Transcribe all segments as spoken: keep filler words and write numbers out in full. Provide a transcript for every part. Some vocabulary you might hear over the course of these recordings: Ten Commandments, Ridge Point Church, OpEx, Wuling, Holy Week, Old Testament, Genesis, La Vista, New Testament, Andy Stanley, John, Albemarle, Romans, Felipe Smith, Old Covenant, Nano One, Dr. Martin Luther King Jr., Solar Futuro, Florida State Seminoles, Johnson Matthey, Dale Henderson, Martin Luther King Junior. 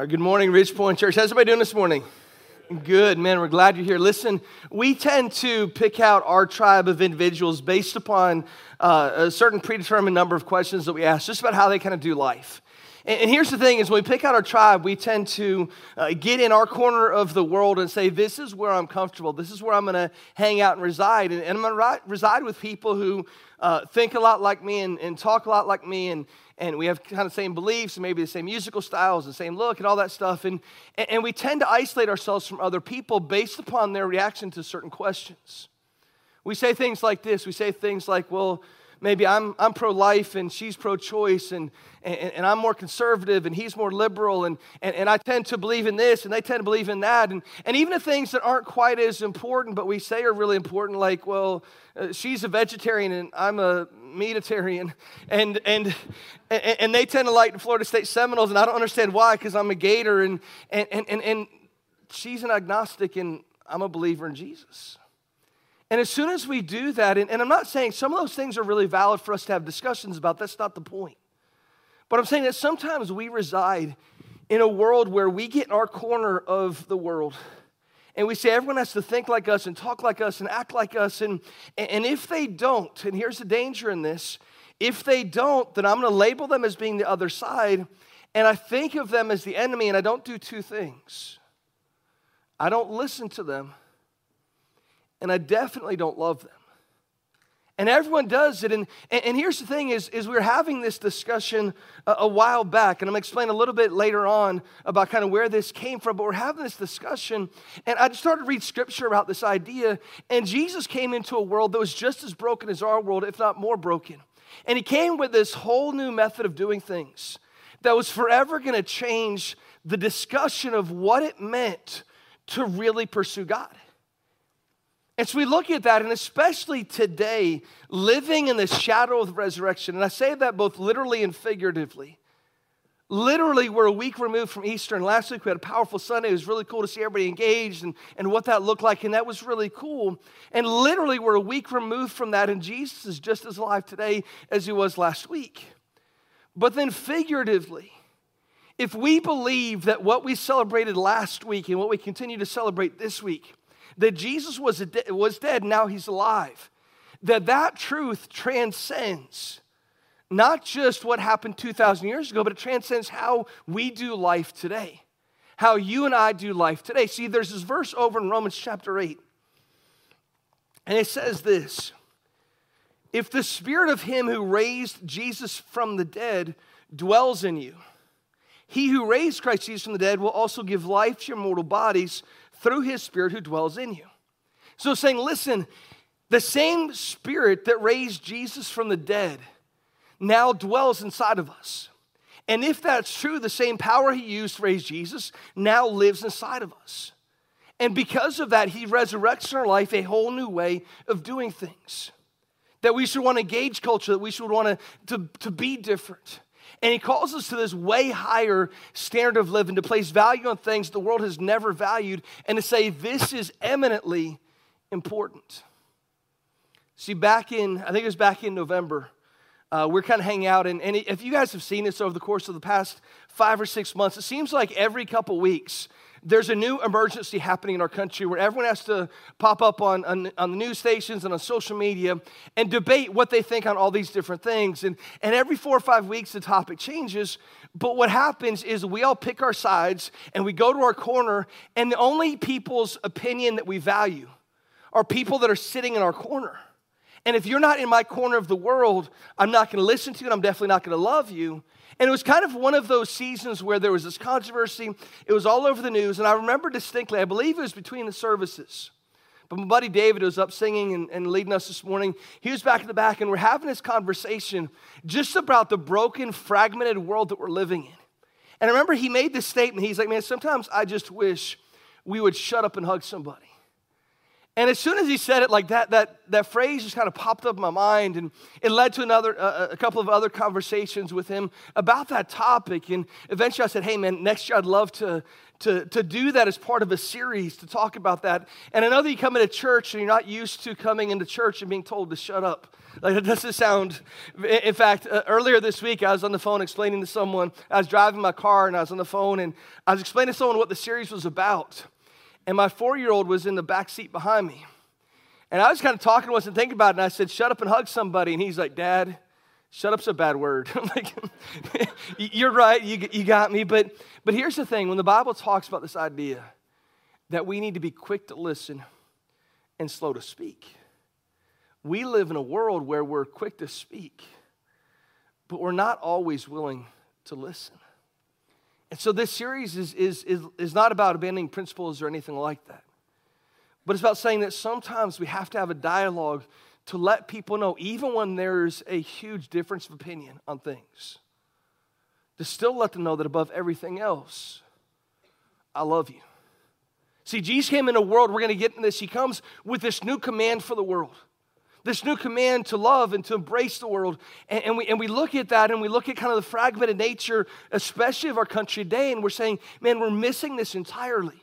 All right, good morning, Ridge Point Church. How's everybody doing this morning? Good, man. We're glad you're here. Listen, we tend to pick out our tribe of individuals based upon uh, a certain predetermined number of questions that we ask, just about how they kind of do life. And, and here's the thing is when we pick out our tribe, we tend to uh, get in our corner of the world and say, this is where I'm comfortable. This is where I'm going to hang out and reside. And, and I'm going ri- to reside with people who uh, think a lot like me and, and talk a lot like me and And we have kind of the same beliefs, and maybe the same musical styles, the same look, and all that stuff. And, and we tend to isolate ourselves from other people based upon their reaction to certain questions. We say things like this. We say things like, well, maybe I'm I'm pro-life, and she's pro-choice, and, and, and I'm more conservative, and he's more liberal, and, and, and I tend to believe in this, and they tend to believe in that. And, and even the things that aren't quite as important, but we say are really important, like, well, uh, she's a vegetarian, and I'm a meatitarian, and and and they tend to like the Florida State Seminoles, and I don't understand why, because I'm a Gator, and and and and she's an agnostic, and I'm a believer in Jesus. And as soon as we do that, and, and I'm not saying some of those things are really valid for us to have discussions about, that's not the point. But I'm saying that sometimes we reside in a world where we get in our corner of the world, and we say everyone has to think like us and talk like us and act like us, and, and if they don't, and here's the danger in this, if they don't, then I'm going to label them as being the other side, and I think of them as the enemy, and I don't do two things. I don't listen to them, and I definitely don't love them. And everyone does it, and, and here's the thing is, is we were having this discussion a, a while back, and I'm going to explain a little bit later on about kind of where this came from, but we're having this discussion, and I just started to read scripture about this idea, and Jesus came into a world that was just as broken as our world, if not more broken. And he came with this whole new method of doing things that was forever going to change the discussion of what it meant to really pursue God. And so we look at that, and especially today, living in the shadow of the resurrection, and I say that both literally and figuratively. Literally, we're a week removed from Easter, and last week we had a powerful Sunday. It was really cool to see everybody engaged and, and what that looked like, and that was really cool. And literally, we're a week removed from that, and Jesus is just as alive today as he was last week. But then figuratively, if we believe that what we celebrated last week and what we continue to celebrate this week, that Jesus was, de- was dead, now he's alive, that that truth transcends not just what happened two thousand years ago, but it transcends how we do life today, how you and I do life today. See, there's this verse over in Romans chapter eight, and it says this, if the spirit of him who raised Jesus from the dead dwells in you, he who raised Christ Jesus from the dead will also give life to your mortal bodies through his spirit who dwells in you. So saying, listen, the same spirit that raised Jesus from the dead now dwells inside of us. And if that's true, the same power he used to raise Jesus now lives inside of us. And because of that, he resurrects in our life a whole new way of doing things. That we should want to engage culture, that we should want to, to, to be different. And he calls us to this way higher standard of living, to place value on things the world has never valued, and to say this is eminently important. See, back in, I think it was back in November, uh, we're kind of hanging out, and, and if you guys have seen this over the course of the past five or six months, it seems like every couple weeks, there's a new emergency happening in our country where everyone has to pop up on, on, on the news stations and on social media and debate what they think on all these different things. And, and every four or five weeks, the topic changes. But what happens is we all pick our sides and we go to our corner, and the only people's opinion that we value are people that are sitting in our corner. And if you're not in my corner of the world, I'm not going to listen to you, and I'm definitely not going to love you. And it was kind of one of those seasons where there was this controversy. It was all over the news. And I remember distinctly, I believe it was between the services. But my buddy David was up singing and, and leading us this morning. He was back in the back, and we're having this conversation just about the broken, fragmented world that we're living in. And I remember he made this statement. He's like, man, sometimes I just wish we would shut up and hug somebody. And as soon as he said it like that, that, that phrase just kind of popped up in my mind, and it led to another uh, a couple of other conversations with him about that topic. And eventually I said, hey man, next year I'd love to, to, to do that as part of a series to talk about that. And I know that you come into church and you're not used to coming into church and being told to shut up. Like, that doesn't sound, in fact, uh, earlier this week, I was on the phone explaining to someone, I was driving my car and I was on the phone and I was explaining to someone what the series was about. And my four-year-old was in the back seat behind me. And I was kind of talking to us and thinking about it, and I said, shut up and hug somebody. And he's like, Dad, shut up's a bad word. I'm like, you're right, you, you got me. But, but here's the thing, when the Bible talks about this idea that we need to be quick to listen and slow to speak, we live in a world where we're quick to speak, but we're not always willing to listen. And so this series is, is, is, is not about abandoning principles or anything like that. But it's about saying that sometimes we have to have a dialogue to let people know, even when there's a huge difference of opinion on things, to still let them know that above everything else, I love you. See, Jesus came in a world, we're going to get in this, he comes with this new command for the world. This new command to love and to embrace the world. And, and, we, and we look at that and we look at kind of the fragmented nature, especially of our country today, and we're saying, man, we're missing this entirely.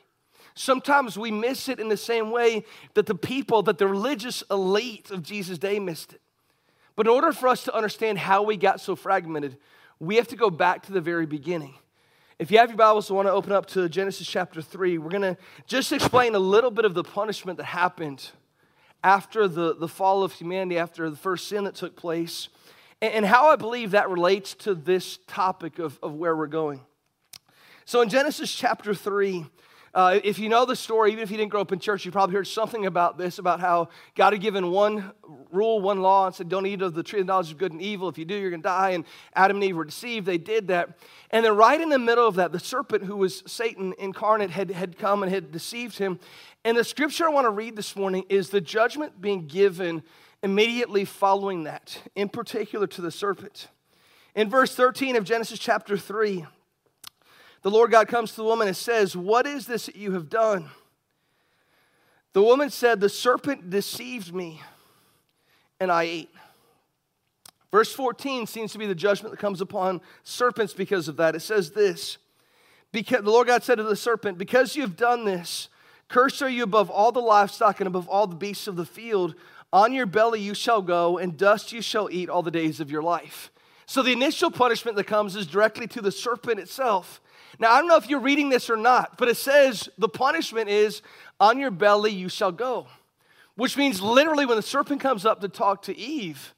Sometimes we miss it in the same way that the people, that the religious elite of Jesus' day missed it. But in order for us to understand how we got so fragmented, we have to go back to the very beginning. If you have your Bibles, I want to open up to Genesis chapter three. We're going to just explain a little bit of the punishment that happened after the, the fall of humanity, after the first sin that took place, and, and how I believe that relates to this topic of, of where we're going. So in Genesis chapter three, uh, if you know the story, even if you didn't grow up in church, you probably heard something about this, about how God had given one rule, one law, and said, don't eat of the tree of the knowledge of good and evil. If you do, you're going to die. And Adam and Eve were deceived. They did that. And then right in the middle of that, the serpent, who was Satan incarnate, had, had come and had deceived him. And the scripture I want to read this morning is the judgment being given immediately following that, in particular to the serpent. In verse thirteen of Genesis chapter three, the Lord God comes to the woman and says, what is this that you have done? The woman said, the serpent deceived me, and I ate. Verse fourteen seems to be the judgment that comes upon serpents because of that. It says this, because the Lord God said to the serpent, because you have done this, cursed are you above all the livestock and above all the beasts of the field. On your belly you shall go, and dust you shall eat all the days of your life. So the initial punishment that comes is directly to the serpent itself. Now, I don't know if you're reading this or not, but it says the punishment is, on your belly you shall go. Which means literally when the serpent comes up to talk to Eve,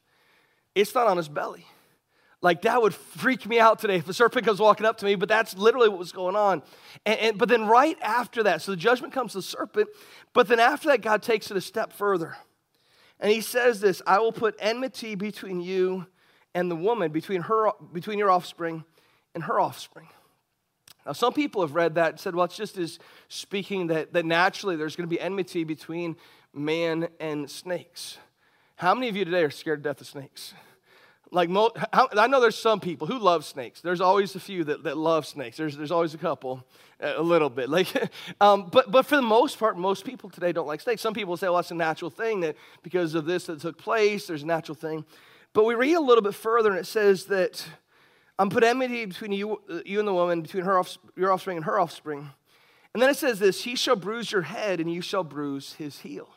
it's not on his belly. Like, that would freak me out today if a serpent comes walking up to me, but that's literally what was going on. And, and, but then right after that, so the judgment comes to the serpent, but then after that, God takes it a step further. And he says this, I will put enmity between you and the woman, between her, between your offspring and her offspring. Now, some people have read that and said, well, it's just as speaking that, that naturally there's going to be enmity between man and snakes. How many of you today are scared to death of snakes? Like, mo- I know there's some people who love snakes. There's always a few that, that love snakes. There's there's always a couple, a little bit. Like, um, but but for the most part, most people today don't like snakes. Some people say, well, that's a natural thing that because of this that took place, there's a natural thing. But we read a little bit further, and it says that I'm put enmity between you you and the woman, between her off, your offspring and her offspring. And then it says this, he shall bruise your head, and you shall bruise his heel.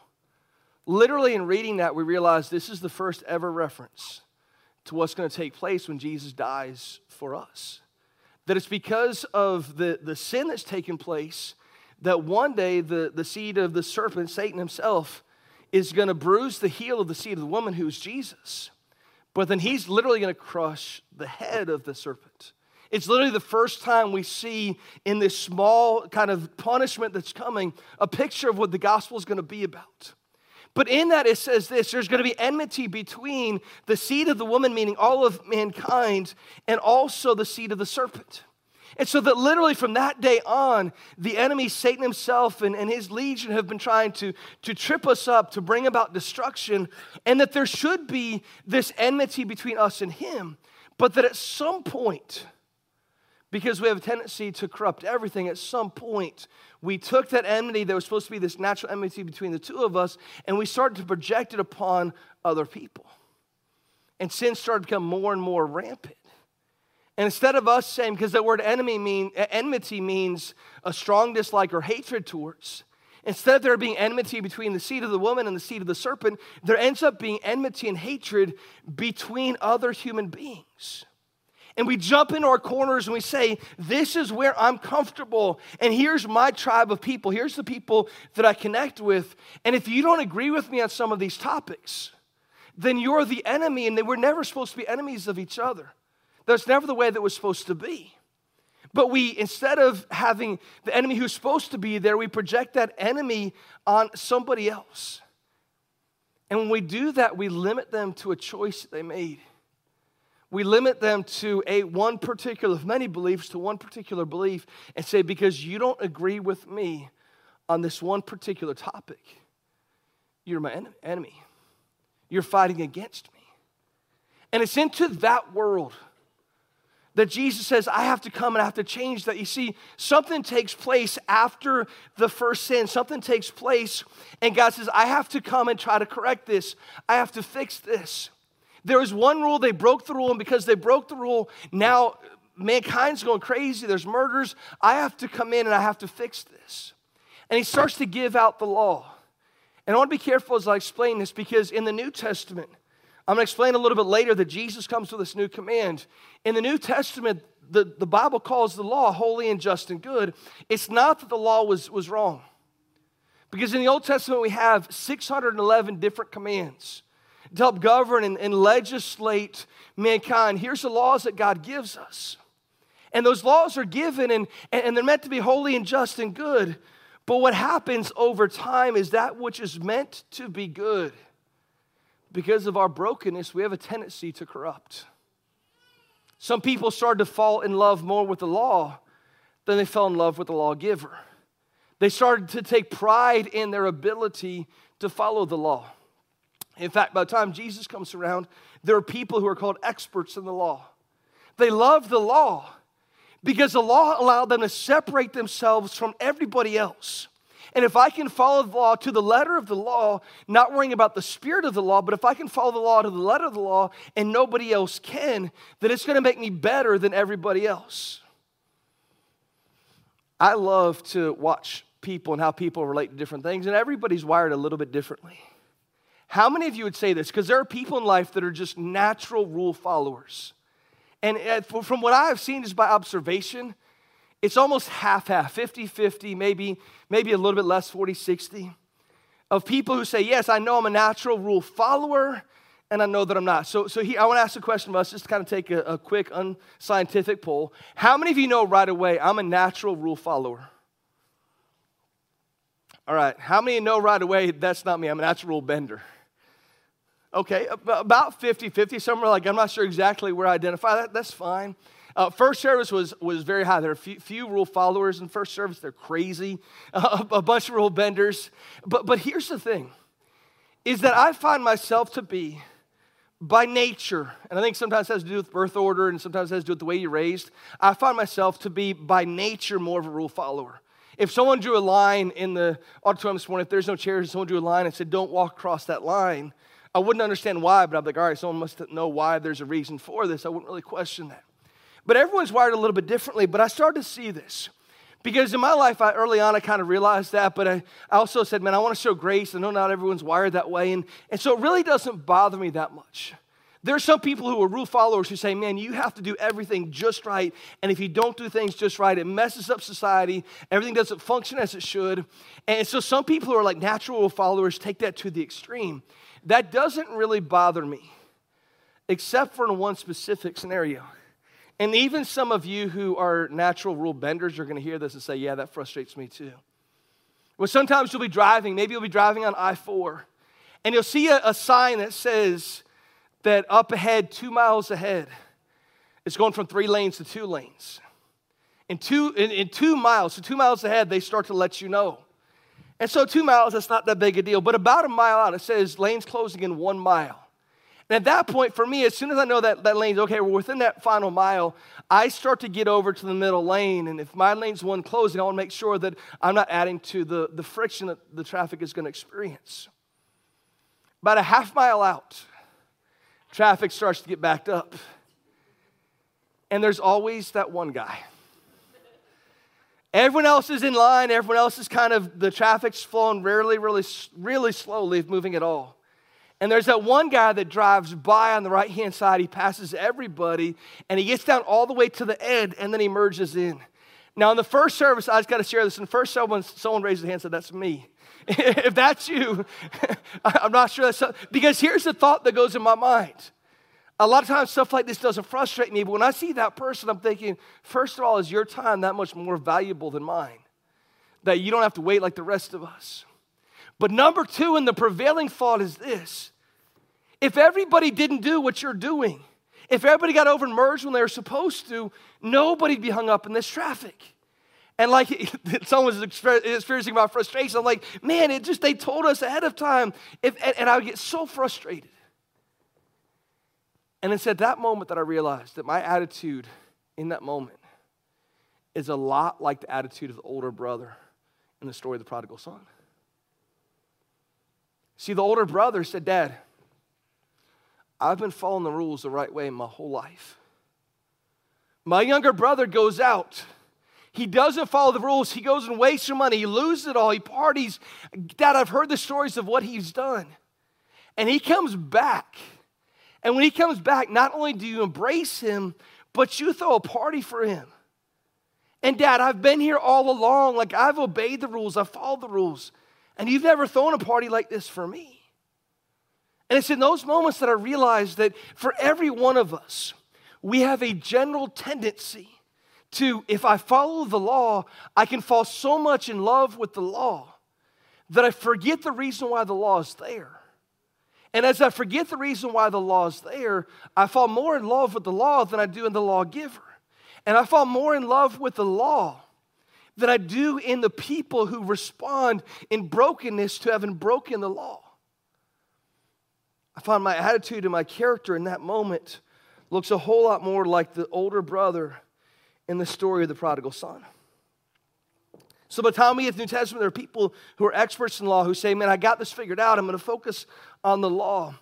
Literally, in reading that, we realize this is the first ever reference to what's going to take place when Jesus dies for us. That it's because of the, the sin that's taken place that one day the, the seed of the serpent, Satan himself, is going to bruise the heel of the seed of the woman who's Jesus. But then he's literally going to crush the head of the serpent. It's literally the first time we see in this small kind of punishment that's coming a picture of what the gospel is going to be about. But in that it says this, there's going to be enmity between the seed of the woman, meaning all of mankind, and also the seed of the serpent. And so that literally from that day on, the enemy, Satan himself and, and his legion have been trying to, to trip us up, to bring about destruction, and that there should be this enmity between us and him, but that at some point, because we have a tendency to corrupt everything. At some point, we took that enmity that was supposed to be this natural enmity between the two of us, and we started to project it upon other people. And sin started to become more and more rampant. And instead of us saying, because that word enemy mean, enmity means a strong dislike or hatred towards, instead of there being enmity between the seed of the woman and the seed of the serpent, there ends up being enmity and hatred between other human beings. And we jump into our corners and we say, this is where I'm comfortable, and here's my tribe of people. Here's the people that I connect with. And if you don't agree with me on some of these topics, then you're the enemy, and we're never supposed to be enemies of each other. That's never the way that was supposed to be. But we, instead of having the enemy who's supposed to be there, we project that enemy on somebody else. And when we do that, we limit them to a choice that they made. We limit them to a one particular, of many beliefs, to one particular belief, and say, because you don't agree with me on this one particular topic, you're my enemy. You're fighting against me. And it's into that world that Jesus says, I have to come and I have to change that. You see, something takes place after the first sin. Something takes place, and God says, I have to come and try to correct this. I have to fix this. There was one rule, they broke the rule, and because they broke the rule, now mankind's going crazy. There's murders. I have to come in and I have to fix this. And he starts to give out the law. And I want to be careful as I explain this, because in the New Testament, I'm going to explain a little bit later that Jesus comes with this new command. In the New Testament, the, the Bible calls the law holy and just and good. It's not that the law was, was wrong. Because in the Old Testament, we have six hundred eleven different commands to help govern and, and legislate mankind. Here's the laws that God gives us. And those laws are given, and, and they're meant to be holy and just and good. But what happens over time is that which is meant to be good, because of our brokenness, we have a tendency to corrupt. Some people started to fall in love more with the law than they fell in love with the lawgiver. They started to take pride in their ability to follow the law. In fact, by the time Jesus comes around, there are people who are called experts in the law. They love the law because the law allowed them to separate themselves from everybody else. And if I can follow the law to the letter of the law, not worrying about the spirit of the law, but if I can follow the law to the letter of the law and nobody else can, then it's going to make me better than everybody else. I love to watch people and how people relate to different things, and everybody's wired a little bit differently. How many of you would say this? Because there are people in life that are just natural rule followers. And from what I've seen is by observation, it's almost half-half, fifty-fifty, maybe, maybe a little bit less, forty-sixty, of people who say, yes, I know I'm a natural rule follower, and I know that I'm not. So, so here, I want to ask a question of us, just to kind of take a, a quick, unscientific poll. How many of you know right away, I'm a natural rule follower? All right, how many know right away, that's not me, I'm a natural rule bender? Okay, about fifty-fifty, some are like, I'm not sure exactly where I identify, that, that's fine. Uh, first service was, was very high. There are few, few rule followers in first service. They're crazy, uh, a bunch of rule benders. But, but here's the thing, is that I find myself to be, by nature, and I think sometimes it has to do with birth order and sometimes it has to do with the way you're raised, I find myself to be, by nature, more of a rule follower. If someone drew a line in the auditorium this morning, if there's no chairs, someone drew a line and said, don't walk across that line, I wouldn't understand why, but I'd be like, all right, someone must know why there's a reason for this. I wouldn't really question that. But everyone's wired a little bit differently, but I started to see this. Because in my life, I, early on, I kind of realized that, but I, I also said, man, I want to show grace. I know not everyone's wired that way, and, and so it really doesn't bother me that much. There are some people who are rule followers who say, man, you have to do everything just right, and if you don't do things just right, it messes up society. Everything doesn't function as it should. And so some people who are like natural rule followers take that to the extreme. That doesn't really bother me, except for in one specific scenario. And even some of you who are natural rule benders are going to hear this and say, yeah, that frustrates me too. Well, sometimes you'll be driving. Maybe you'll be driving on I four, and you'll see a, a sign that says that up ahead, two miles ahead, it's going from three lanes to two lanes. In two, in, in two miles, so two miles ahead, they start to let you know. And so two miles, that's not that big a deal. But about a mile out, it says lanes closing in one mile. And at that point, for me, as soon as I know that, that lane's okay, we're within that final mile, I start to get over to the middle lane. And if my lane's one closing, I want to make sure that I'm not adding to the, the friction that the traffic is going to experience. About a half mile out, traffic starts to get backed up. And there's always that one guy. Everyone else is in line. Everyone else is kind of, the traffic's flowing really, really, really slowly, if moving at all. And there's that one guy that drives by on the right-hand side. He passes everybody, and he gets down all the way to the end, and then he merges in. Now, in the first service, I just got to share this. And first, someone, someone raised their hand and said, that's me. If that's you, I'm not sure that's something. Because here's the thought that goes in my mind. A lot of times stuff like this doesn't frustrate me, but when I see that person, I'm thinking, first of all, is your time that much more valuable than mine? That you don't have to wait like the rest of us. But number two, and the prevailing thought is this. If everybody didn't do what you're doing, if everybody got over and merged when they were supposed to, nobody'd be hung up in this traffic. And like someone's experiencing my frustration, I'm like, man, it just, they told us ahead of time. If, and, and I would get so frustrated. And it's at that moment that I realized that my attitude in that moment is a lot like the attitude of the older brother in the story of the prodigal son. See, the older brother said, Dad, I've been following the rules the right way my whole life. My younger brother goes out. He doesn't follow the rules. He goes and wastes your money. He loses it all. He parties. Dad, I've heard the stories of what he's done. And he comes back. And when he comes back, not only do you embrace him, but you throw a party for him. And Dad, I've been here all along. Like, I've obeyed the rules. I've followed the rules. And you've never thrown a party like this for me. And it's in those moments that I realized that for every one of us, we have a general tendency to, if I follow the law, I can fall so much in love with the law that I forget the reason why the law is there. And as I forget the reason why the law is there, I fall more in love with the law than I do in the lawgiver. And I fall more in love with the law than I do in the people who respond in brokenness to having broken the law. I find my attitude and my character in that moment looks a whole lot more like the older brother in the story of the prodigal son. So by the time we get to the New Testament, there are people who are experts in law who say, man, I got this figured out. I'm going to focus on the law.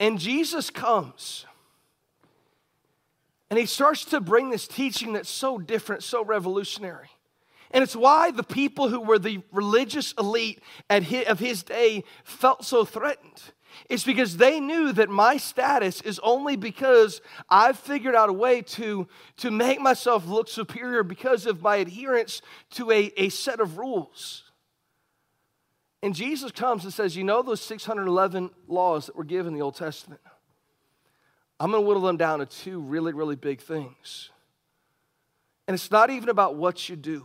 And Jesus comes, and he starts to bring this teaching that's so different, so revolutionary. And it's why the people who were the religious elite at his, of his day felt so threatened. It's because they knew that my status is only because I've figured out a way to, to make myself look superior because of my adherence to a, a set of rules. And Jesus comes and says, you know those six hundred eleven laws that were given in the Old Testament? I'm going to whittle them down to two really, really big things. And it's not even about what you do.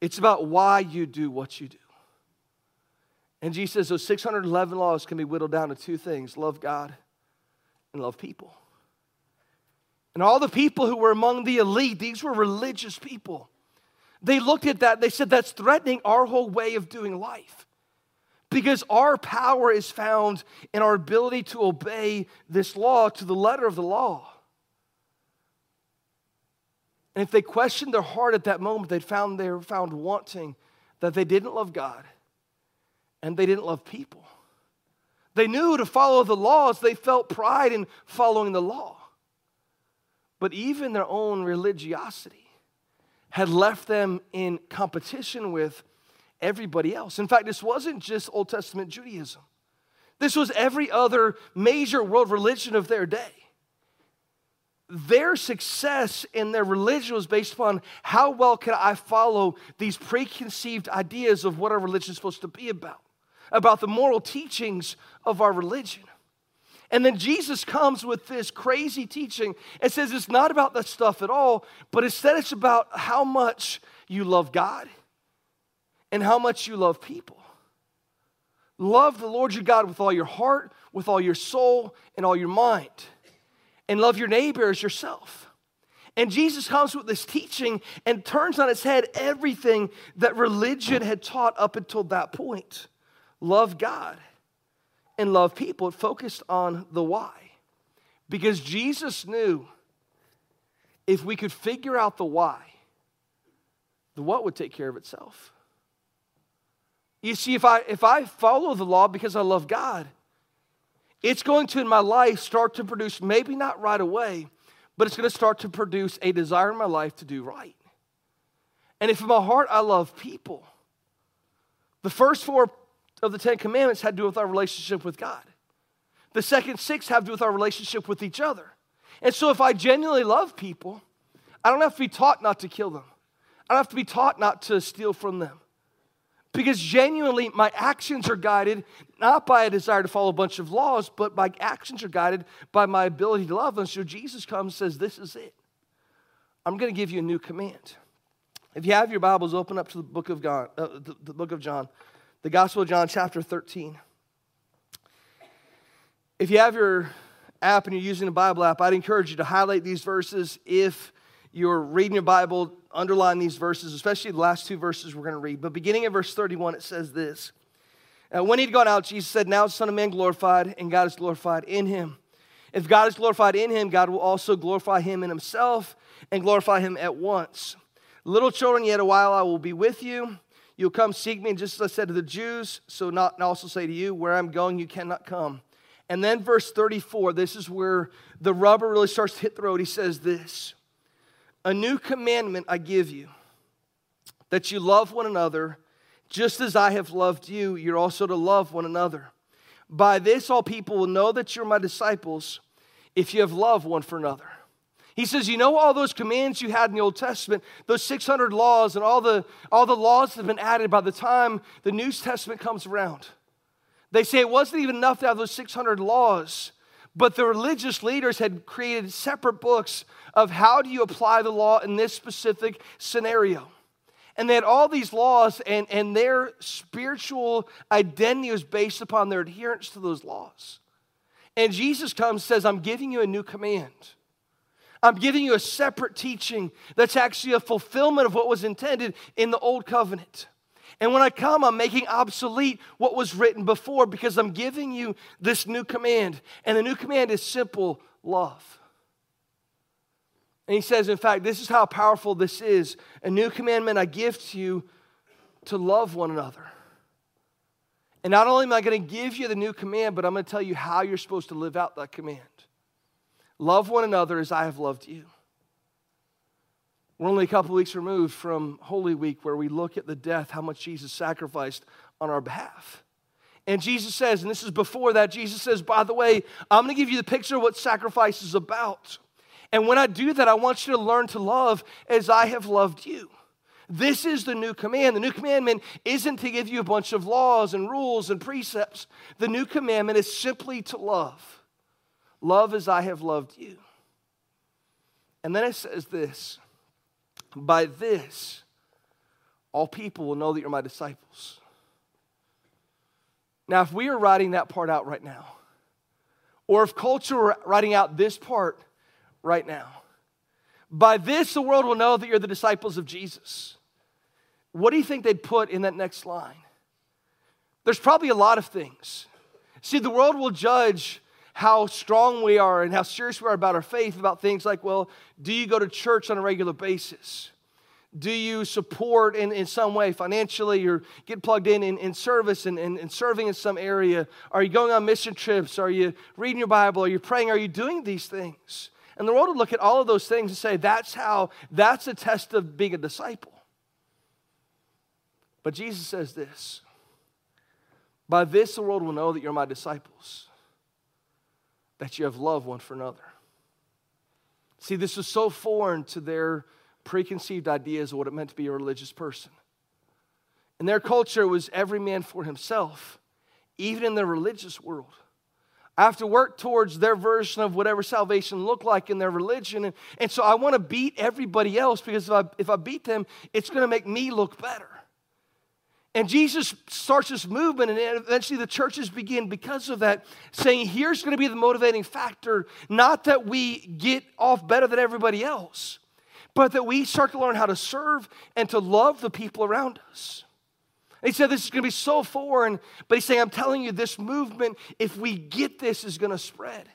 It's about why you do what you do. And Jesus says those six hundred eleven laws can be whittled down to two things, love God and love people. And all the people who were among the elite, these were religious people. They looked at that, they said that's threatening our whole way of doing life. Because our power is found in our ability to obey this law to the letter of the law. And if they questioned their heart at that moment, they'd found they were found wanting, that they didn't love God. And they didn't love people. They knew to follow the laws. They felt pride in following the law. But even their own religiosity had left them in competition with everybody else. In fact, this wasn't just Old Testament Judaism. This was every other major world religion of their day. Their success in their religion was based upon how well can I follow these preconceived ideas of what our religion is supposed to be about, about the moral teachings of our religion. And then Jesus comes with this crazy teaching and says it's not about that stuff at all, but instead it's about how much you love God and how much you love people. Love the Lord your God with all your heart, with all your soul, and all your mind. And love your neighbor as yourself. And Jesus comes with this teaching and turns on its head everything that religion had taught up until that point. Love God and love people. It focused on the why. Because Jesus knew if we could figure out the why, the what would take care of itself. You see, if I if I follow the law because I love God, it's going to, in my life, start to produce, maybe not right away, but it's going to start to produce a desire in my life to do right. And if in my heart I love people, the first four of the Ten Commandments had to do with our relationship with God. The second six have to do with our relationship with each other. And so if I genuinely love people, I don't have to be taught not to kill them. I don't have to be taught not to steal from them. Because genuinely, my actions are guided not by a desire to follow a bunch of laws, but my actions are guided by my ability to love. And so Jesus comes and says, this is it. I'm going to give you a new command. If you have your Bibles, open up to the book of God, uh, the, the book of John, the Gospel of John, chapter thirteen. If you have your app and you're using a Bible app, I'd encourage you to highlight these verses. If you're reading your Bible, underline these verses, especially the last two verses we're going to read. But beginning at verse thirty-one, it says this. Now, when he'd gone out, Jesus said, now is the Son of Man glorified, and God is glorified in him. If God is glorified in him, God will also glorify him in himself and glorify him at once. Little children, yet a while I will be with you. You'll come seek me, and just as I said to the Jews, so not and also say to you, where I'm going, you cannot come. And then verse thirty-four, this is where the rubber really starts to hit the road. He says this. A new commandment I give you, that you love one another, just as I have loved you, you're also to love one another. By this all people will know that you're my disciples, if you have love one for another. He says, you know all those commands you had in the Old Testament, those six hundred laws and all the, all the laws that have been added by the time the New Testament comes around. They say it wasn't even enough to have those six hundred laws. But the religious leaders had created separate books of how do you apply the law in this specific scenario. And they had all these laws, and, and their spiritual identity was based upon their adherence to those laws. And Jesus comes and says, I'm giving you a new command. I'm giving you a separate teaching that's actually a fulfillment of what was intended in the Old Covenant. And when I come, I'm making obsolete what was written before because I'm giving you this new command. And the new command is simple love. And he says, in fact, this is how powerful this is. A new commandment I give to you to love one another. And not only am I going to give you the new command, but I'm going to tell you how you're supposed to live out that command. Love one another as I have loved you. We're only a couple weeks removed from Holy Week where we look at the death, how much Jesus sacrificed on our behalf. And Jesus says, and this is before that, Jesus says, by the way, I'm going to give you the picture of what sacrifice is about. And when I do that, I want you to learn to love as I have loved you. This is the new command. The new commandment isn't to give you a bunch of laws and rules and precepts. The new commandment is simply to love. Love as I have loved you. And then it says this. By this, all people will know that you're my disciples. Now, if we are writing that part out right now, or if culture were writing out this part right now, by this the world will know that you're the disciples of Jesus. What do you think they'd put in that next line? There's probably a lot of things. See, the world will judge how strong we are and how serious we are about our faith, about things like, well, do you go to church on a regular basis? Do you support in, in some way financially or get plugged in in, in service and, and, and serving in some area? Are you going on mission trips? Are you reading your Bible? Are you praying? Are you doing these things? And the world would look at all of those things and say, that's how, that's a test of being a disciple. But Jesus says this, by this the world will know that you're my disciples. That you have love one for another. See, this was so foreign to their preconceived ideas of what it meant to be a religious person. In their culture, it was every man for himself, even in their religious world. I have to work towards their version of whatever salvation looked like in their religion, and, and so I want to beat everybody else because if I, if I beat them, it's going to make me look better. And Jesus starts this movement, and eventually the churches begin because of that, saying here's going to be the motivating factor, not that we get off better than everybody else, but that we start to learn how to serve and to love the people around us. He said this is going to be so foreign, but he's saying, I'm telling you, this movement, if we get this, is going to spread.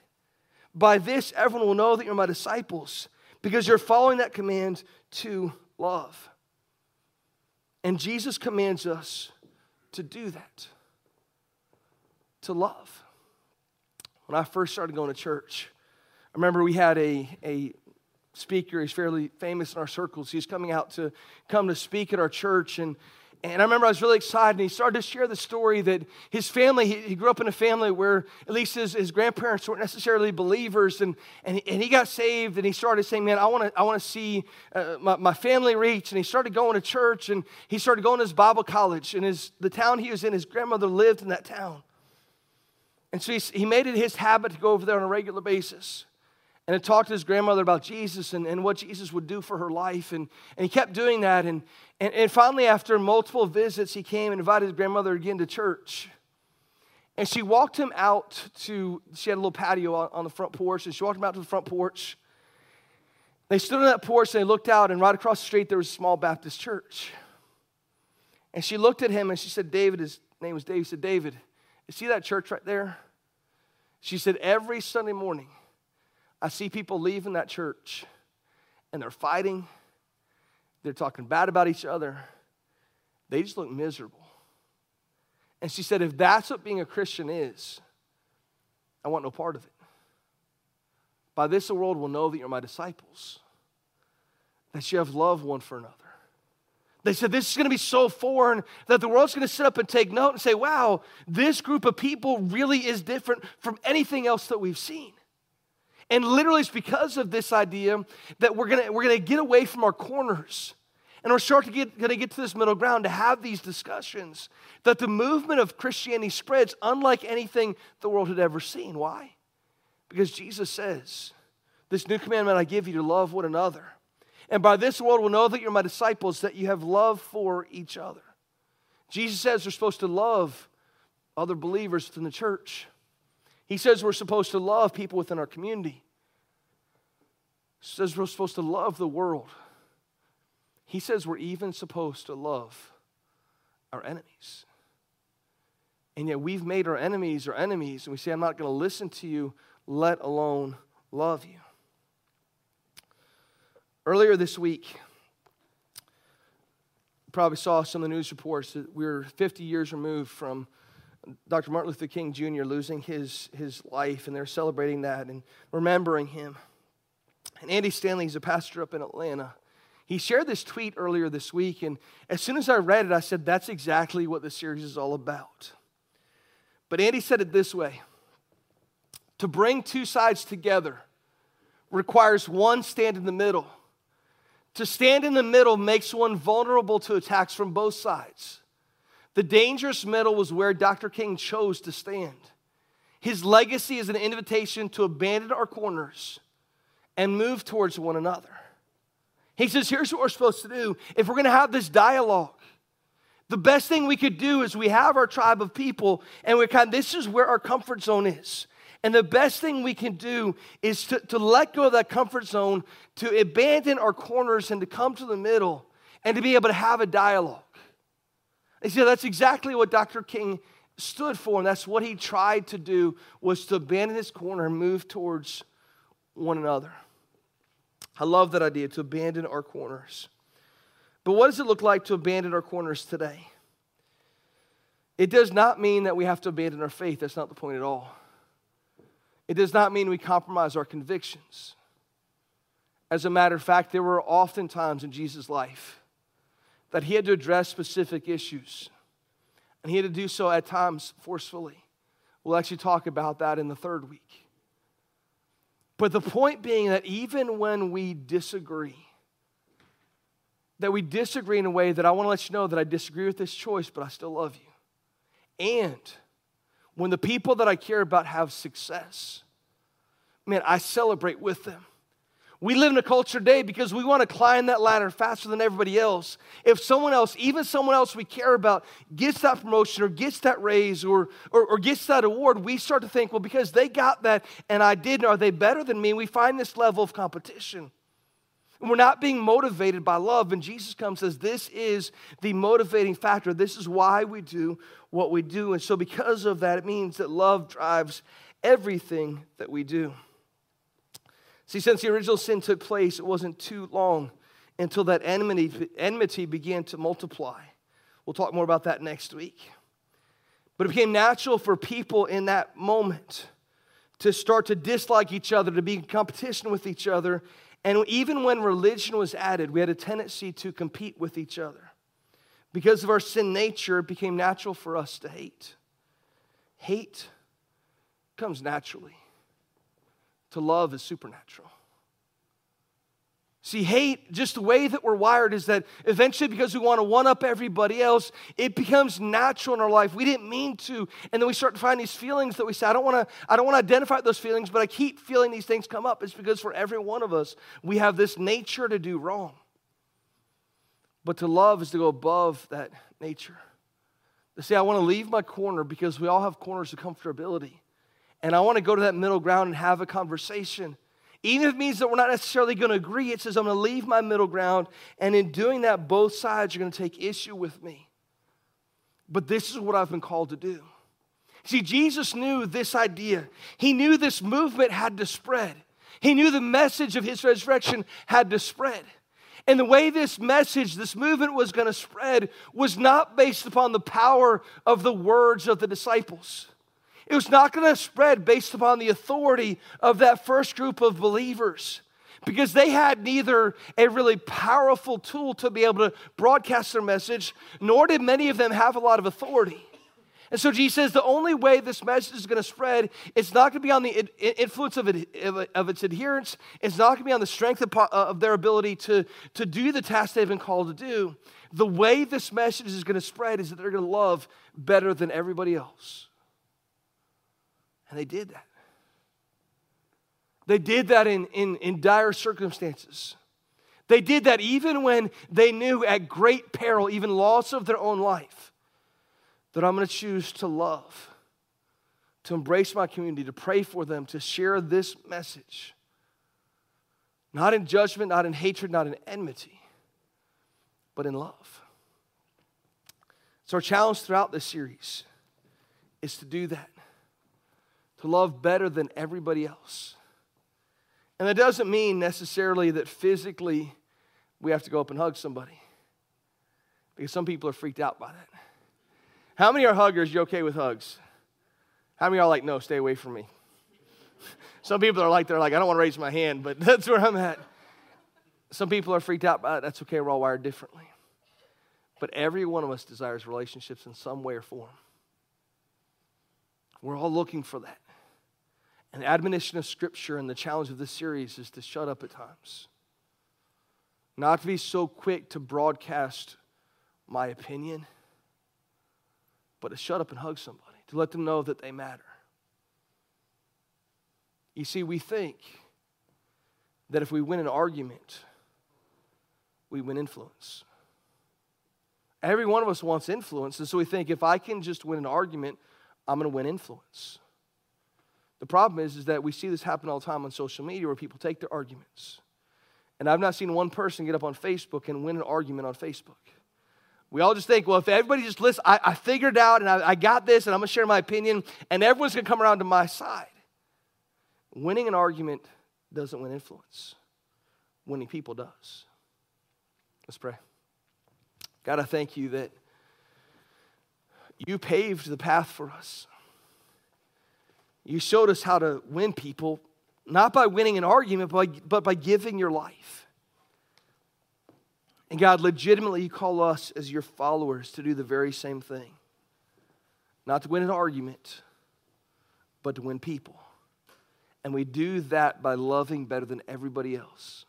By this, everyone will know that you're my disciples because you're following that command to love. And Jesus commands us to do that, to love. When I first started going to church, I remember we had a, a speaker. He's fairly famous in our circles. He's coming out to come to speak at our church, and And I remember I was really excited, and he started to share the story that his family, he, he grew up in a family where at least his, his grandparents weren't necessarily believers, and, and, and he got saved, and he started saying, man, I want to I want to see uh, my, my family reach, and he started going to church, and he started going to his Bible college, and his, the town he was in, his grandmother lived in that town. And so he, he made it his habit to go over there on a regular basis and to talk to his grandmother about Jesus and, and what Jesus would do for her life, and, and he kept doing that, and And, and finally, after multiple visits, he came and invited his grandmother again to church. And she walked him out to, she had a little patio on, on the front porch, and she walked him out to the front porch. They stood on that porch, and they looked out, and right across the street, there was a small Baptist church. And she looked at him, and she said, David, his name was David, she said, David, you see that church right there? She said, every Sunday morning, I see people leaving that church, and they're fighting. They're talking bad about each other. They just look miserable. And she said, if that's what being a Christian is, I want no part of it. By this the world will know that you're my disciples, that you have love one for another. They said, this is going to be so foreign that the world's going to sit up and take note and say, wow, this group of people really is different from anything else that we've seen. And literally it's because of this idea that we're going we're gonna get away from our corners. And we're starting to get, gonna get to this middle ground to have these discussions that the movement of Christianity spreads unlike anything the world had ever seen. Why? Because Jesus says, this new commandment I give you to love one another. And by this the world will know that you're my disciples, that you have love for each other. Jesus says we're supposed to love other believers within the church. He says we're supposed to love people within our community. He says we're supposed to love the world. He says we're even supposed to love our enemies. And yet we've made our enemies our enemies, and we say, I'm not going to listen to you, let alone love you. Earlier this week, you probably saw some of the news reports that we're fifty years removed from Doctor Martin Luther King Junior losing his, his life, and they're celebrating that and remembering him. And Andy Stanley, he's a pastor up in Atlanta. He shared this tweet earlier this week, and as soon as I read it, I said, that's exactly what this series is all about. But Andy said it this way: to bring two sides together requires one stand in the middle. To stand in the middle makes one vulnerable to attacks from both sides. The dangerous middle was where Doctor King chose to stand. His legacy is an invitation to abandon our corners and move towards one another. He says, here's what we're supposed to do. If we're going to have this dialogue, the best thing we could do is we have our tribe of people, and we're kind of, this is where our comfort zone is. And the best thing we can do is to, to let go of that comfort zone, to abandon our corners and to come to the middle and to be able to have a dialogue. He said that's exactly what Doctor King stood for, and that's what he tried to do, was to abandon his corner and move towards one another. I love that idea, to abandon our corners. But what does it look like to abandon our corners today? It does not mean that we have to abandon our faith. That's not the point at all. It does not mean we compromise our convictions. As a matter of fact, there were often times in Jesus' life that he had to address specific issues, and he had to do so at times forcefully. We'll actually talk about that in the third week. But the point being that even when we disagree, that we disagree in a way that I want to let you know that I disagree with this choice, but I still love you. And when the people that I care about have success, man, I celebrate with them. We live in a culture today because we want to climb that ladder faster than everybody else. If someone else, even someone else we care about, gets that promotion or gets that raise or, or, or gets that award, we start to think, well, because they got that and I didn't, are they better than me? We find this level of competition. And we're not being motivated by love. And Jesus comes and says, this is the motivating factor. This is why we do what we do. And so because of that, it means that love drives everything that we do. See, since the original sin took place, it wasn't too long until that enmity, enmity began to multiply. We'll talk more about that next week. But it became natural for people in that moment to start to dislike each other, to be in competition with each other. And even when religion was added, we had a tendency to compete with each other. Because of our sin nature, it became natural for us to hate. Hate comes naturally. To love is supernatural. See, hate, just the way that we're wired is that eventually, because we want to one-up everybody else, it becomes natural in our life. We didn't mean to. And then we start to find these feelings that we say, I don't want to, I don't want to identify with those feelings, but I keep feeling these things come up. It's because for every one of us, we have this nature to do wrong. But to love is to go above that nature. To say, I want to leave my corner, because we all have corners of comfortability. And I want to go to that middle ground and have a conversation. Even if it means that we're not necessarily going to agree, it says I'm going to leave my middle ground, and in doing that, both sides are going to take issue with me. But this is what I've been called to do. See, Jesus knew this idea. He knew this movement had to spread. He knew the message of his resurrection had to spread. And the way this message, this movement was going to spread was not based upon the power of the words of the disciples. It was not going to spread based upon the authority of that first group of believers, because they had neither a really powerful tool to be able to broadcast their message, nor did many of them have a lot of authority. And so Jesus says the only way this message is going to spread, it's not going to be on the influence of its adherents. It's not going to be on the strength of their ability to, to do the task they've been called to do. The way this message is going to spread is that they're going to love better than everybody else. And they did that. They did that in, in, in dire circumstances. They did that even when they knew at great peril, even loss of their own life, that I'm going to choose to love, to embrace my community, to pray for them, to share this message. Not in judgment, not in hatred, not in enmity, but in love. So our challenge throughout this series is to do that. To love better than everybody else. And that doesn't mean necessarily that physically we have to go up and hug somebody, because some people are freaked out by that. How many are huggers? You okay with hugs? How many are like, no, stay away from me? Some people are like, they're like, I don't want to raise my hand, but that's where I'm at. Some people are freaked out by it. That's okay, we're all wired differently. But every one of us desires relationships in some way or form. We're all looking for that. And the admonition of Scripture and the challenge of this series is to shut up at times. Not to be so quick to broadcast my opinion, but to shut up and hug somebody, to let them know that they matter. You see, we think that if we win an argument, we win influence. Every one of us wants influence, and so we think if I can just win an argument, I'm going to win influence. The problem is, is that we see this happen all the time on social media, where people take their arguments. And I've not seen one person get up on Facebook and win an argument on Facebook. We all just think, well, if everybody just listens, I, I figured out and I, I got this and I'm going to share my opinion and everyone's going to come around to my side. Winning an argument doesn't win influence. Winning people does. Let's pray. God, I thank you that you paved the path for us. You showed us how to win people, not by winning an argument, but by, but by giving your life. And God, legitimately, you call us as your followers to do the very same thing. Not to win an argument, but to win people. And we do that by loving better than everybody else.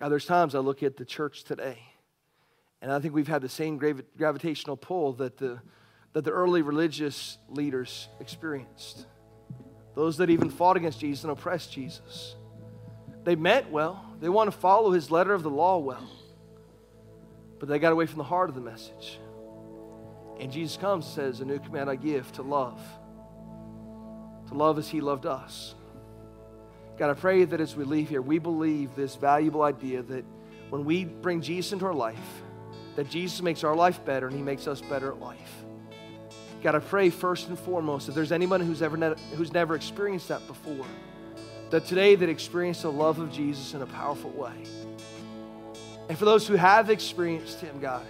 God, there's times I look at the church today, and I think we've had the same gravi- gravitational pull that the, that the early religious leaders experienced. Those that even fought against Jesus and oppressed Jesus. They meant well. They want to follow his letter of the law well. But they got away from the heart of the message. And Jesus comes and says, a new command I give, to love. To love as he loved us. God, I pray that as we leave here, we believe this valuable idea that when we bring Jesus into our life, that Jesus makes our life better and he makes us better at life. God, I pray first and foremost, if there's anyone who's, ever ne- who's never experienced that before, that today they'd experience the love of Jesus in a powerful way. And for those who have experienced him, God,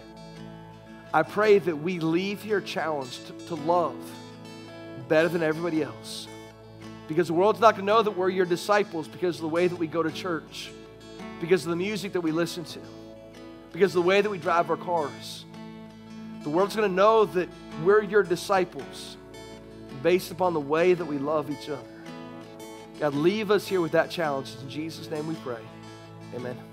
I pray that we leave here challenged to, to love better than everybody else. Because the world's not going to know that we're your disciples because of the way that we go to church, because of the music that we listen to, because of the way that we drive our cars. The world's going to know that we're your disciples based upon the way that we love each other. God, leave us here with that challenge. In Jesus' name we pray. Amen.